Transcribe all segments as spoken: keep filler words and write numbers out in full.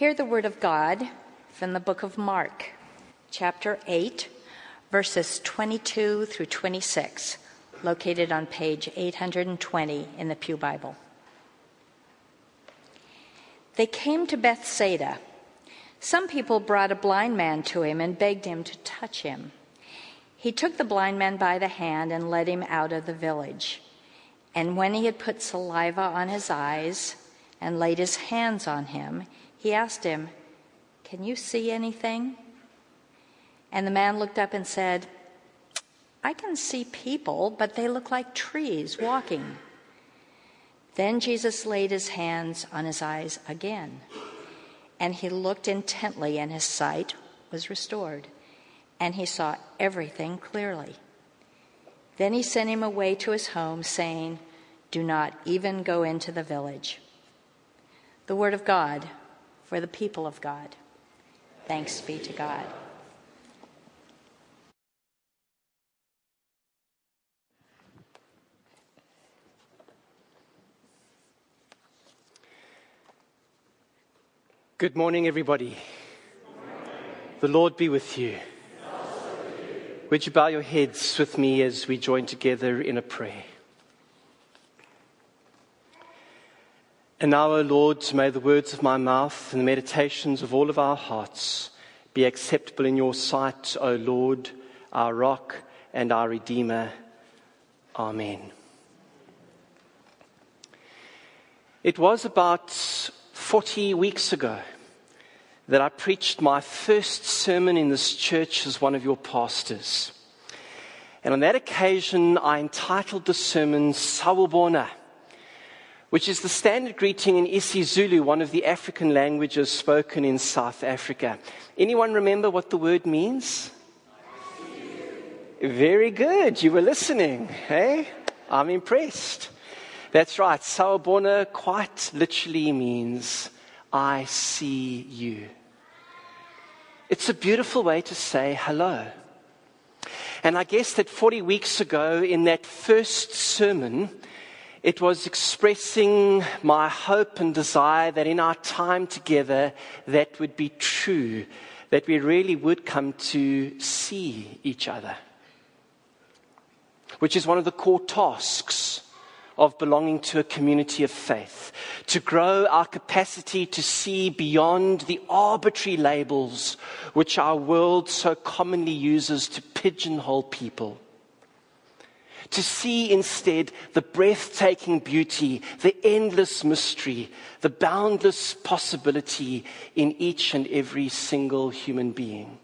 Hear the word of God from the book of Mark, chapter eight, verses twenty-two through twenty-six, located on page eight hundred twenty in the Pew Bible. They came to Bethsaida. Some people brought a blind man to him and begged him to touch him. He took the blind man by the hand and led him out of the village. And when he had put saliva on his eyes and laid his hands on him, he asked him, "Can you see anything?" And the man looked up and said, "I can see people, but they look like trees walking." Then Jesus laid his hands on his eyes again, and he looked intently, and his sight was restored, and he saw everything clearly. Then he sent him away to his home, saying, "Do not even go into the village." The word of God for the people of God. Thanks be to God. Good morning, everybody. Good morning. The Lord be with you. Would you bow your heads with me as we join together in a prayer? And now, O Lord, may the words of my mouth and the meditations of all of our hearts be acceptable in your sight, O Lord, our rock and our Redeemer. Amen. It was about forty weeks ago that I preached my first sermon in this church as one of your pastors. And on that occasion, I entitled the sermon Sawubona, which is the standard greeting in isiZulu, one of the African languages spoken in South Africa. Anyone remember what the word means? Very good. You were listening, eh? I'm impressed. That's right. Sawubona quite literally means I see you. It's a beautiful way to say hello. And I guess that forty weeks ago in that first sermon, it was expressing my hope and desire that in our time together, that would be true, that we really would come to see each other, which is one of the core tasks of belonging to a community of faith, to grow our capacity to see beyond the arbitrary labels which our world so commonly uses to pigeonhole people, to see instead the breathtaking beauty, the endless mystery, the boundless possibility in each and every single human being.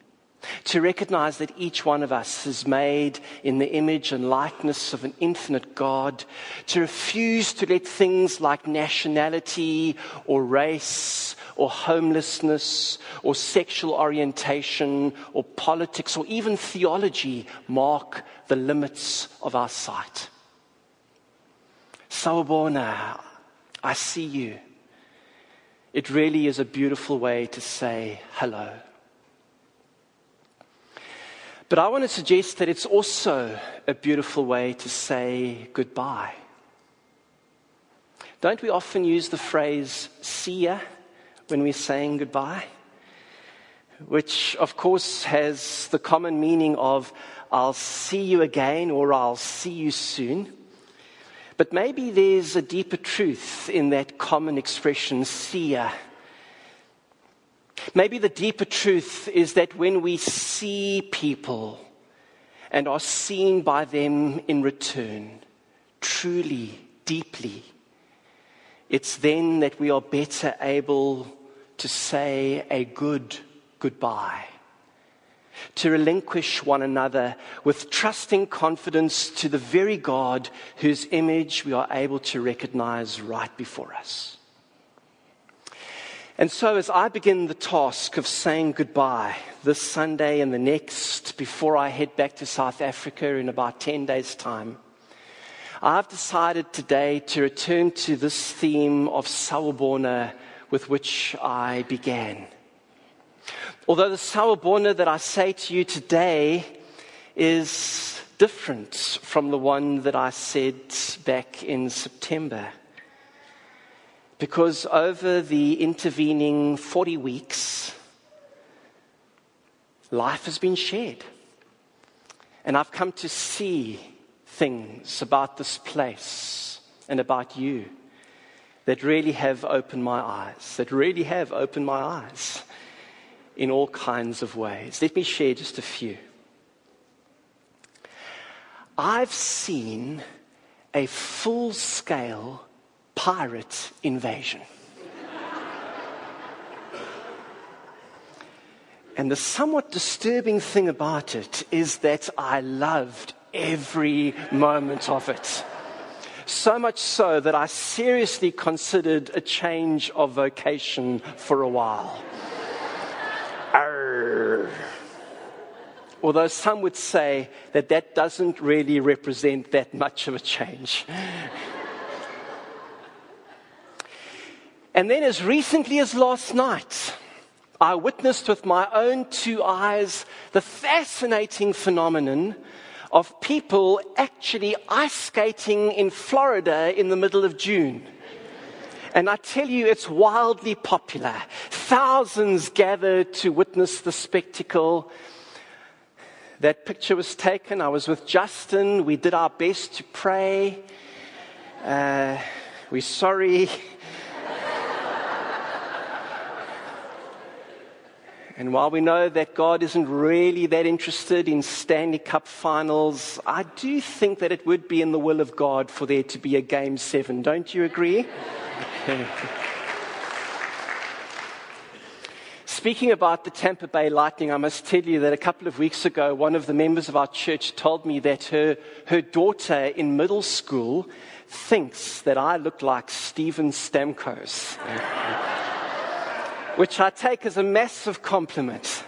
To recognize that each one of us is made in the image and likeness of an infinite God, to refuse to let things like nationality or race or homelessness or sexual orientation or politics or even theology mark the limits of our sight. Sawubona, I see you. It really is a beautiful way to say hello. But I want to suggest that it's also a beautiful way to say goodbye. Don't we often use the phrase, "see ya," when we're saying goodbye? Which, of course, has the common meaning of, I'll see you again, or I'll see you soon. But maybe there's a deeper truth in that common expression, see ya. Maybe the deeper truth is that when we see people and are seen by them in return, truly, deeply, it's then that we are better able to say a good goodbye, to relinquish one another with trusting confidence to the very God whose image we are able to recognize right before us. And so as I begin the task of saying goodbye this Sunday and the next before I head back to South Africa in about ten days' time, I've decided today to return to this theme of Sawubona with which I began. Although the Sawubona that I say to you today is different from the one that I said back in September. because over the intervening forty weeks, life has been shared. And I've come to see things about this place and about you that really have opened my eyes, that really have opened my eyes in all kinds of ways. Let me share just a few. I've seen a full-scale pirate invasion. And the somewhat disturbing thing about it is that I loved every moment of it. So much so that I seriously considered a change of vocation for a while. Arr. Although some would say that that doesn't really represent that much of a change. And then as recently as last night, I witnessed with my own two eyes the fascinating phenomenon of people actually ice skating in Florida in the middle of June. And I tell you, it's wildly popular. Thousands gather to witness the spectacle. That picture was taken. I was with Justin. We did our best to pray. Uh, we're sorry. And while we know that God isn't really that interested in Stanley Cup finals, I do think that it would be in the will of God for there to be a game seven. Don't you agree? Speaking about the Tampa Bay Lightning, I must tell you that a couple of weeks ago, one of the members of our church told me that her, her daughter in middle school thinks that I look like Stephen Stamkos. Which I take as a massive compliment.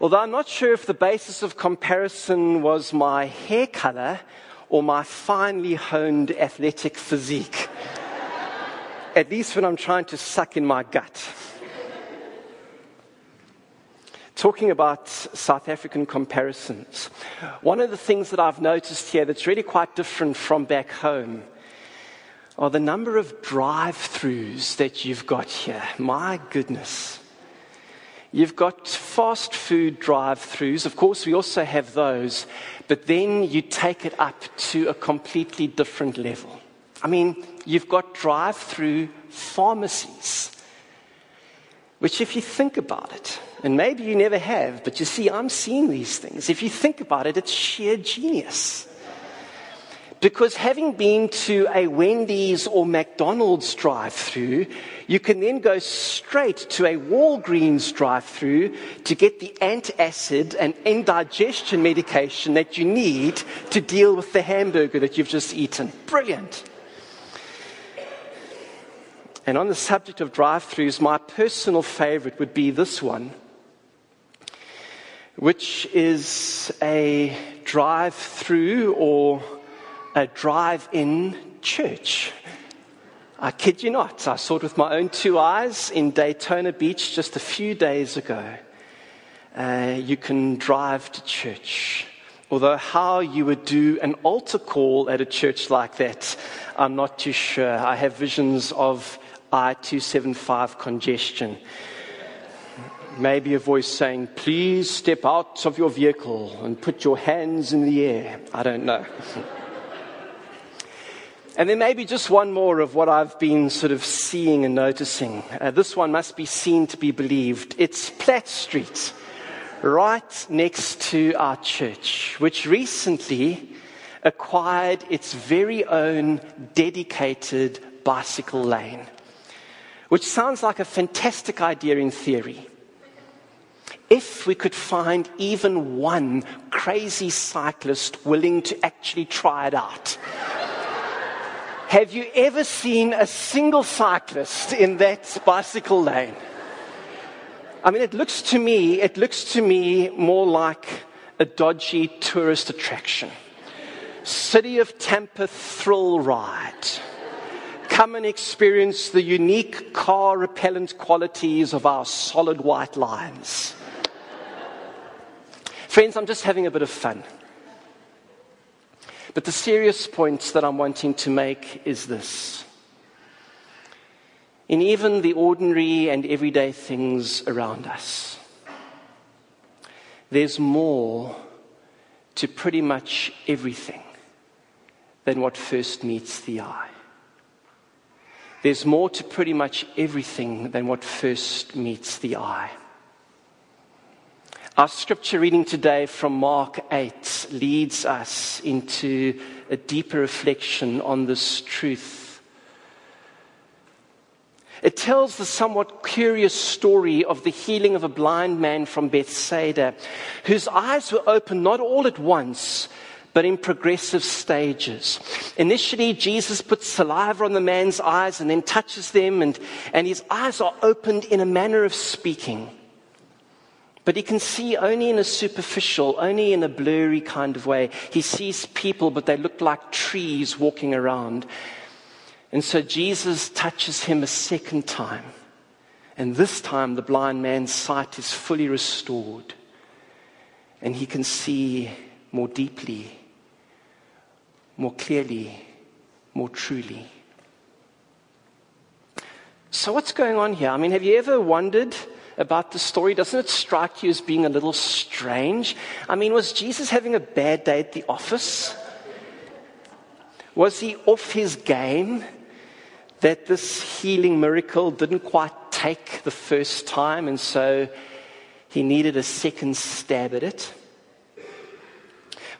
Although I'm not sure if the basis of comparison was my hair color or my finely honed athletic physique. At least when I'm trying to suck in my gut. Talking about South African comparisons, one of the things that I've noticed here that's really quite different from back home are the number of drive-throughs that you've got here. My goodness. You've got fast food drive-throughs. Of course, we also have those. But then you take it up to a completely different level. I mean, you've got drive-through pharmacies, which if you think about it, and maybe you never have, but you see, I'm seeing these things. If you think about it, it's sheer genius. Because having been to a Wendy's or McDonald's drive-through, you can then go straight to a Walgreens drive-through to get the antacid and indigestion medication that you need to deal with the hamburger that you've just eaten. Brilliant. And on the subject of drive-throughs, my personal favorite would be this one, which is a drive-through or a drive-in church. I kid you not. I saw it with my own two eyes in Daytona Beach just a few days ago. Uh, you can drive to church. Although how you would do an altar call at a church like that, I'm not too sure. I have visions of I two seventy-five congestion. Maybe a voice saying, "Please step out of your vehicle and put your hands in the air." I don't know. And then maybe just one more of what I've been sort of seeing and noticing. Uh, this one must be seen to be believed. It's Platt Street, right next to our church, which recently acquired its very own dedicated bicycle lane, which sounds like a fantastic idea in theory. If we could find even one crazy cyclist willing to actually try it out. Have you ever seen a single cyclist in that bicycle lane? I mean, it looks to me, it looks to me more like a dodgy tourist attraction. City of Tampa thrill ride. Come and experience the unique car repellent qualities of our solid white lines. Friends, I'm just having a bit of fun. But the serious point that I'm wanting to make is this. in even the ordinary and everyday things around us. There's more to pretty much everything than what first meets the eye. There's more to pretty much everything than what first meets the eye. Our scripture reading today from Mark eight leads us into a deeper reflection on this truth. It tells the somewhat curious story of the healing of a blind man from Bethsaida, whose eyes were opened not all at once, but in progressive stages. Initially, Jesus puts saliva on the man's eyes and then touches them, and, and his eyes are opened in a manner of speaking. But he can see only in a superficial, only in a blurry kind of way. He sees people, but they look like trees walking around. And so Jesus touches him a second time. And this time, the blind man's sight is fully restored. And he can see more deeply, more clearly, more truly. So what's going on here? I mean, have you ever wondered about the story? Doesn't it strike you as being a little strange? I mean, was Jesus having a bad day at the office? Was he off his game that this healing miracle didn't quite take the first time, and so he needed a second stab at it?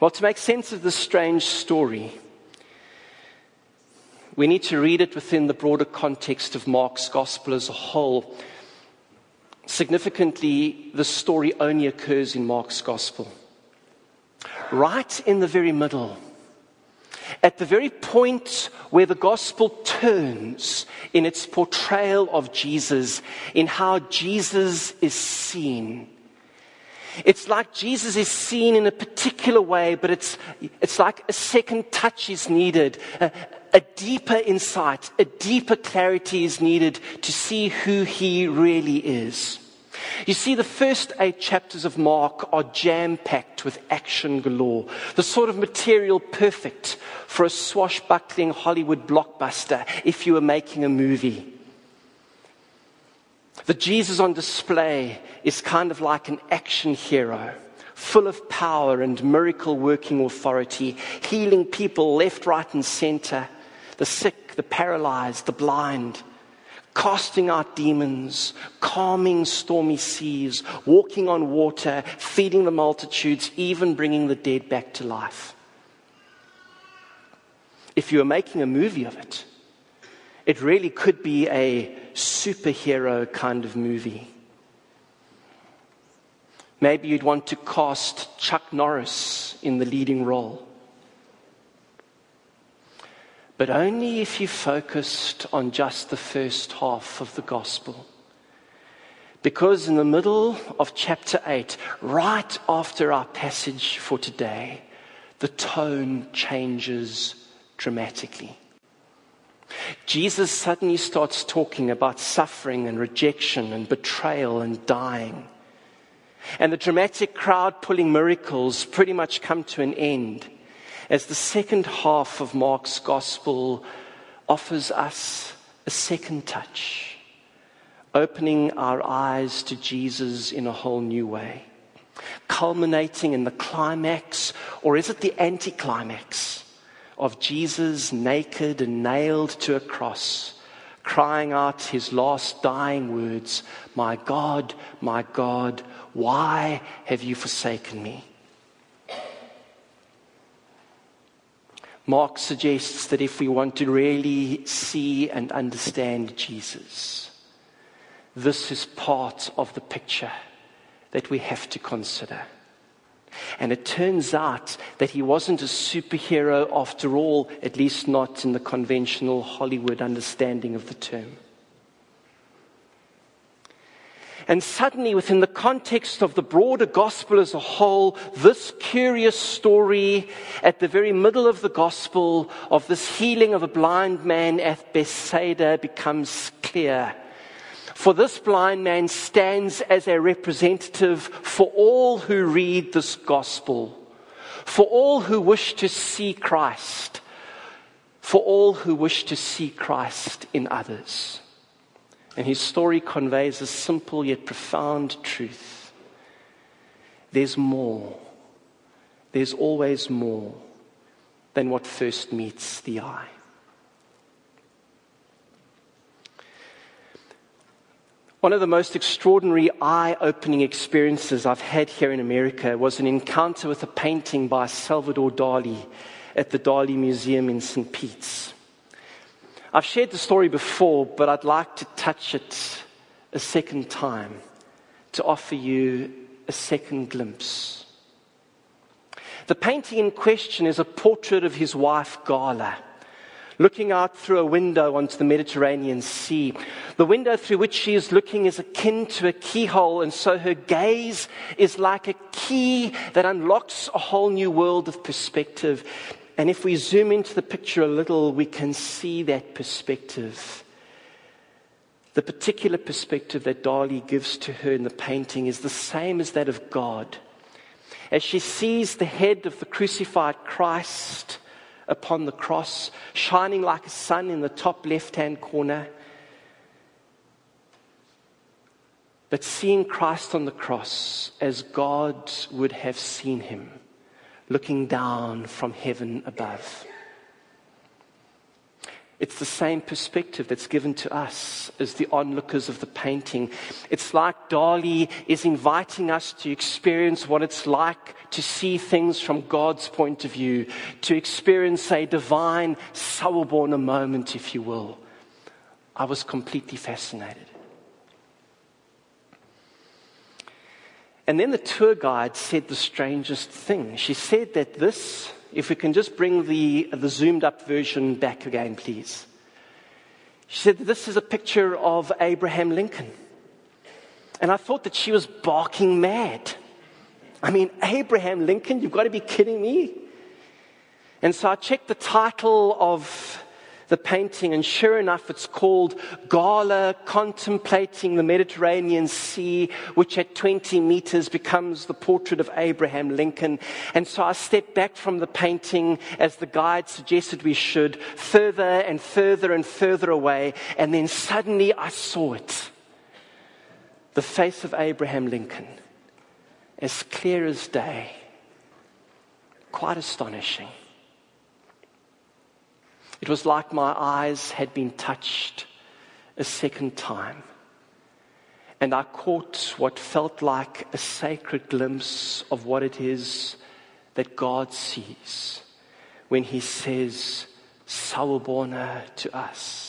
Well, to make sense of this strange story, we need to read it within the broader context of Mark's gospel as a whole. Significantly, the story only occurs in Mark's gospel. Right in the very middle, at the very point where the gospel turns in its portrayal of Jesus, in how Jesus is seen. It's like Jesus is seen in a particular way, but it's it's like a second touch is needed. A, a deeper insight, a deeper clarity is needed to see who he really is. You see, the first eight chapters of Mark are jam-packed with action galore. The sort of material perfect for a swashbuckling Hollywood blockbuster if you were making a movie. The Jesus on display is kind of like an action hero, full of power and miracle-working authority, healing people left, right, and center, the sick, the paralyzed, the blind, casting out demons, calming stormy seas, walking on water, feeding the multitudes, even bringing the dead back to life. If you were making a movie of it, it really could be a superhero kind of movie. Maybe you'd want to cast Chuck Norris in the leading role. But only if you focused on just the first half of the gospel. Because in the middle of chapter eight, right after our passage for today, the tone changes dramatically. Jesus suddenly starts talking about suffering and rejection and betrayal and dying. And the dramatic crowd-pulling miracles pretty much come to an end as the second half of Mark's gospel offers us a second touch, opening our eyes to Jesus in a whole new way, culminating in the climax, or is it the anticlimax, of Jesus naked and nailed to a cross, crying out his last dying words, "My God, my God, why have you forsaken me?" Mark suggests that if we want to really see and understand Jesus, this is part of the picture that we have to consider. And it turns out that he wasn't a superhero after all, at least not in the conventional Hollywood understanding of the term. And suddenly, within the context of the broader gospel as a whole, this curious story at the very middle of the gospel of this healing of a blind man at Bethsaida becomes clear. For this blind man stands as a representative for all who read this gospel, for all who wish to see Christ, for all who wish to see Christ in others. and his story conveys a simple yet profound truth. There's more. There's always more than what first meets the eye. One of the most extraordinary eye-opening experiences I've had here in America was an encounter with a painting by Salvador Dali at the Dali Museum in Saint Pete's. I've shared the story before, but I'd like to touch it a second time to offer you a second glimpse. The painting in question is a portrait of his wife, Gala, looking out through a window onto the Mediterranean Sea. The window through which she is looking is akin to a keyhole, and so her gaze is like a key that unlocks a whole new world of perspective. And if we zoom into the picture a little, we can see that perspective. The particular perspective that Dali gives to her in the painting is the same as that of God. As she sees the head of the crucified Christ upon the cross, shining like a sun in the top left-hand corner. But seeing Christ on the cross as God would have seen him, looking down from heaven above. It's the same perspective that's given to us as the onlookers of the painting. It's like Dali is inviting us to experience what it's like to see things from God's point of view, to experience a divine Sawubona moment, if you will. I was completely fascinated. And then the tour guide said the strangest thing. She said that this... If we can just bring the, the zoomed-up version back again, please. She said, this is a picture of Abraham Lincoln. And I thought that she was barking mad. I mean, Abraham Lincoln, you've got to be kidding me. And so I checked the title of the painting, and sure enough, it's called Gala Contemplating the Mediterranean Sea, which at twenty meters becomes the portrait of Abraham Lincoln. And so I stepped back from the painting, as the guide suggested we should, further and further and further away, and then suddenly I saw it. The face of Abraham Lincoln, as clear as day. Quite astonishing. It was like my eyes had been touched a second time, and I caught what felt like a sacred glimpse of what it is that God sees when he says, Sawubona to us.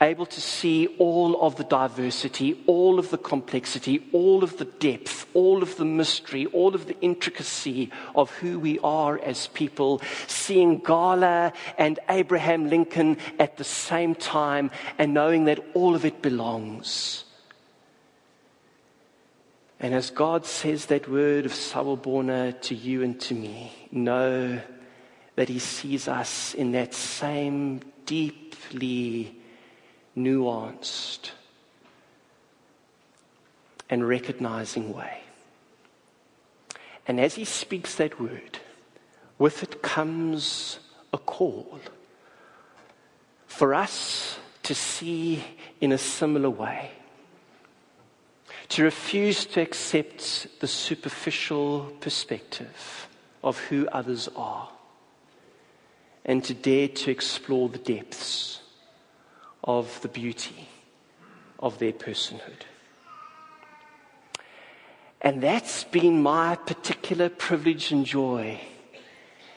Able to see all of the diversity, all of the complexity, all of the depth, all of the mystery, all of the intricacy of who we are as people, seeing Gala and Abraham Lincoln at the same time and knowing that all of it belongs. And as God says that word of Sawubona to you and to me, know that he sees us in that same deeply nuanced and recognizing way. And as he speaks that word, with it comes a call for us to see in a similar way, to refuse to accept the superficial perspective of who others are, and to dare to explore the depths of the beauty of their personhood. And that's been my particular privilege and joy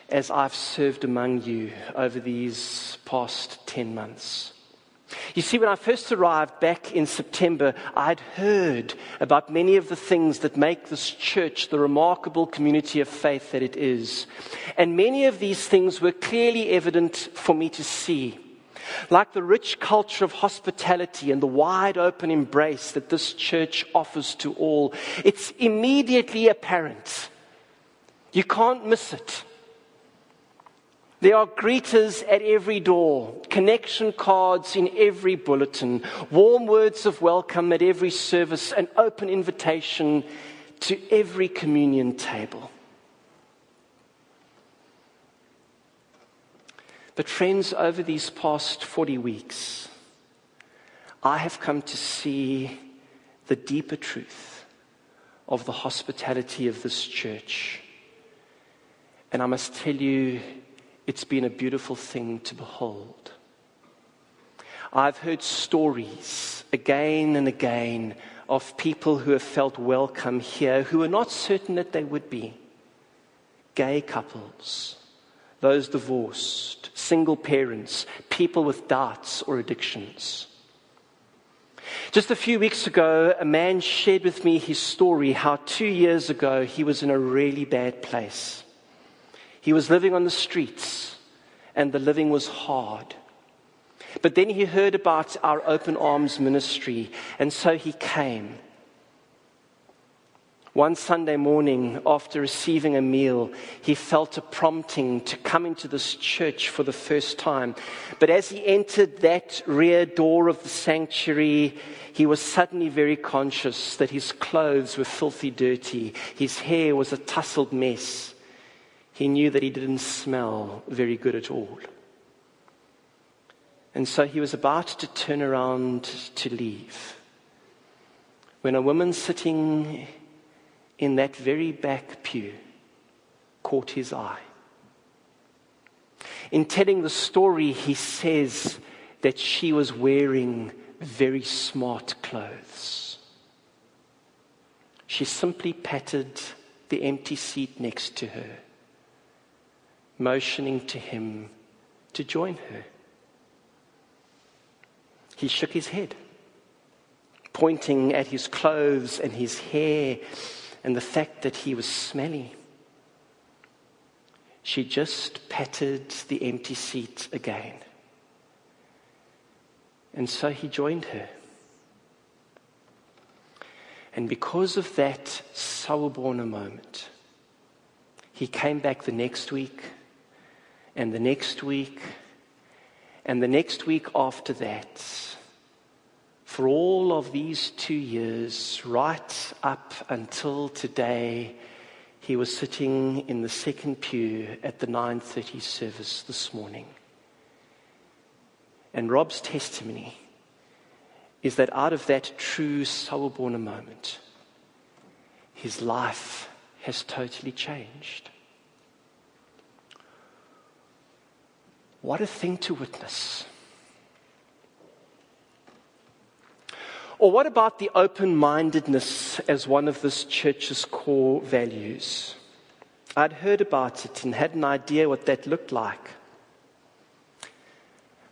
as I've served among you over these past ten months. You see, when I first arrived back in September, I'd heard about many of the things that make this church the remarkable community of faith that it is. And many of these things were clearly evident for me to see. Like the rich culture of hospitality and the wide open embrace that this church offers to all, it's immediately apparent. You can't miss it. There are greeters at every door, connection cards in every bulletin, warm words of welcome at every service, an open invitation to every communion table. But friends, over these past forty weeks, I have come to see the deeper truth of the hospitality of this church. And I must tell you, it's been a beautiful thing to behold. I've heard stories again and again of people who have felt welcome here who are not certain that they would be. Gay couples, those divorced, single parents, people with doubts or addictions. Just a few weeks ago, a man shared with me his story how two years ago he was in a really bad place. He was living on the streets, and the living was hard. But then he heard about our Open Arms ministry, and so he came. One Sunday morning, after receiving a meal, he felt a prompting to come into this church for the first time. But as he entered that rear door of the sanctuary, he was suddenly very conscious that his clothes were filthy dirty. His hair was a tousled mess. He knew that he didn't smell very good at all. And so he was about to turn around to leave, when a woman sitting in that very back pew caught his eye. In telling the story, he says that she was wearing very smart clothes. She simply patted the empty seat next to her, motioning to him to join her. He shook his head, pointing at his clothes and his hair and the fact that he was smelly. She just patted the empty seat again. And so he joined her. And because of that Sawubona moment, he came back the next week, and the next week, and the next week after that, for all of these two years, right up until today, he was sitting in the second pew at the nine thirty service this morning. And Rob's testimony is that out of that true Sawubona moment, his life has totally changed. What a thing to witness. Or what about the open-mindedness as one of this church's core values? I'd heard about it and had an idea what that looked like.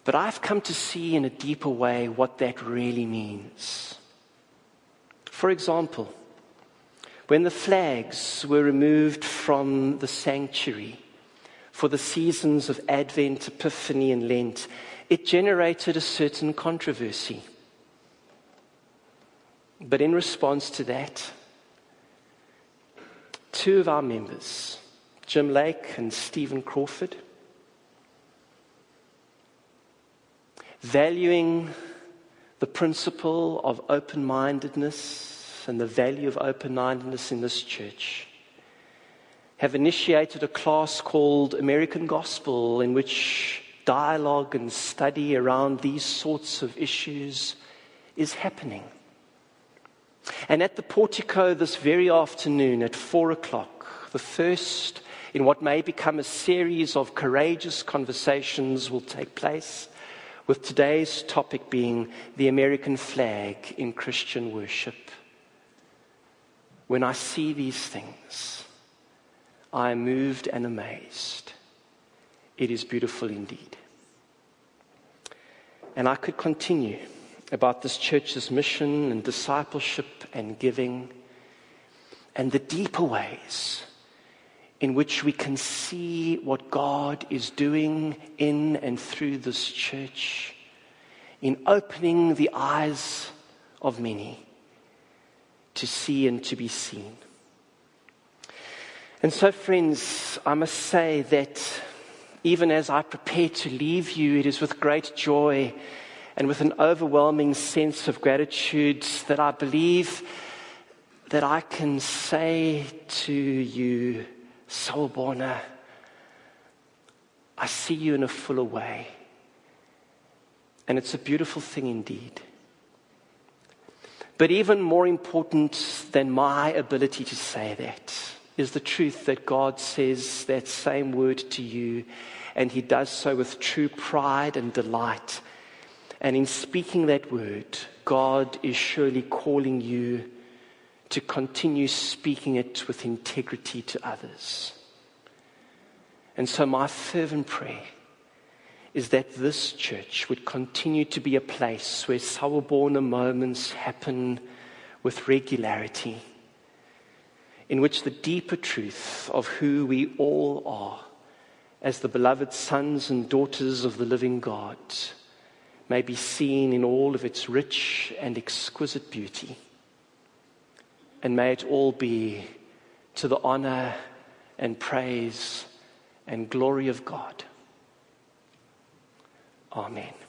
But I've come to see in a deeper way what that really means. For example, when the flags were removed from the sanctuary for the seasons of Advent, Epiphany, and Lent, it generated a certain controversy. But in response to that, two of our members, Jim Lake and Stephen Crawford, valuing the principle of open-mindedness and the value of open-mindedness in this church, have initiated a class called American Gospel, in which dialogue and study around these sorts of issues is happening. And at the portico this very afternoon at four o'clock, the first in what may become a series of courageous conversations will take place, with today's topic being the American flag in Christian worship. When I see these things, I am moved and amazed. It is beautiful indeed. And I could continue about this church's mission and discipleship and giving, and the deeper ways in which we can see what God is doing in and through this church in opening the eyes of many to see and to be seen. And so, friends, I must say that even as I prepare to leave you, it is with great joy and with an overwhelming sense of gratitude that I believe that I can say to you, Sawubona, I see you in a fuller way. And it's a beautiful thing indeed. But even more important than my ability to say that is the truth that God says that same word to you, and he does so with true pride and delight. And in speaking that word, God is surely calling you to continue speaking it with integrity to others. And so my fervent prayer is that this church would continue to be a place where Sawubona moments happen with regularity, in which the deeper truth of who we all are as the beloved sons and daughters of the living God may be seen in all of its rich and exquisite beauty. And may it all be to the honor and praise and glory of God. Amen.